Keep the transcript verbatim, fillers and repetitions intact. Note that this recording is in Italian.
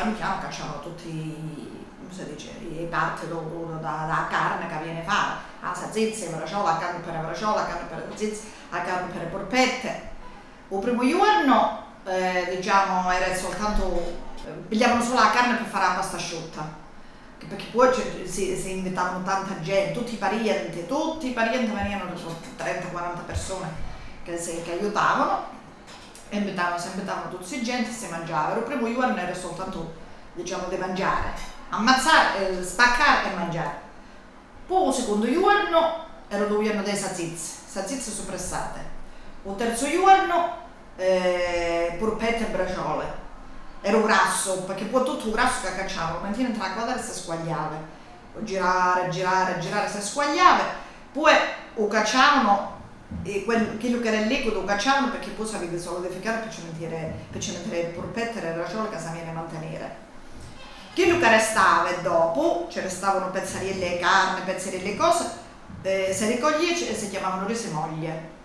piano piano cacciano tutti i, come si dice, le parti da, da carne che viene fatta, la salsiccia, la braciola, la carne per la braciola, la carne per la salsiccia, la carne per le polpette. Il primo giorno eh, diciamo era soltanto, eh, pigliavano solo la carne per fare la pasta asciutta, perché poi si, si invitavano tanta gente, tutti i parenti, tutti i parenti venivano, trenta quaranta persone che, si, che aiutavano, e invitavano, si invitavano tutti i gente e si mangiava. Il primo giorno era soltanto, diciamo, di mangiare, ammazzare, eh, spaccare e mangiare. Poi il secondo giorno era il giorno dei salsicce, salsicce soppressate. Il terzo giorno eh, polpette e braciole. Era un grasso, perché poi tutto il grasso che cacciava, la mattina entrava a quadrare e si squagliava, girare, girare, girare, si squagliava, poi lo cacciavano, e quello che era il liquido lo cacciavano perché poi sapete solo deficare per cementire, per cementire il polpette e le ragione che si viene a mantenere. Quello che restava dopo, ci restavano pezzarielle di carne, pezzarielle di cose, eh, si ricoglieva e si chiamavano risemoglie.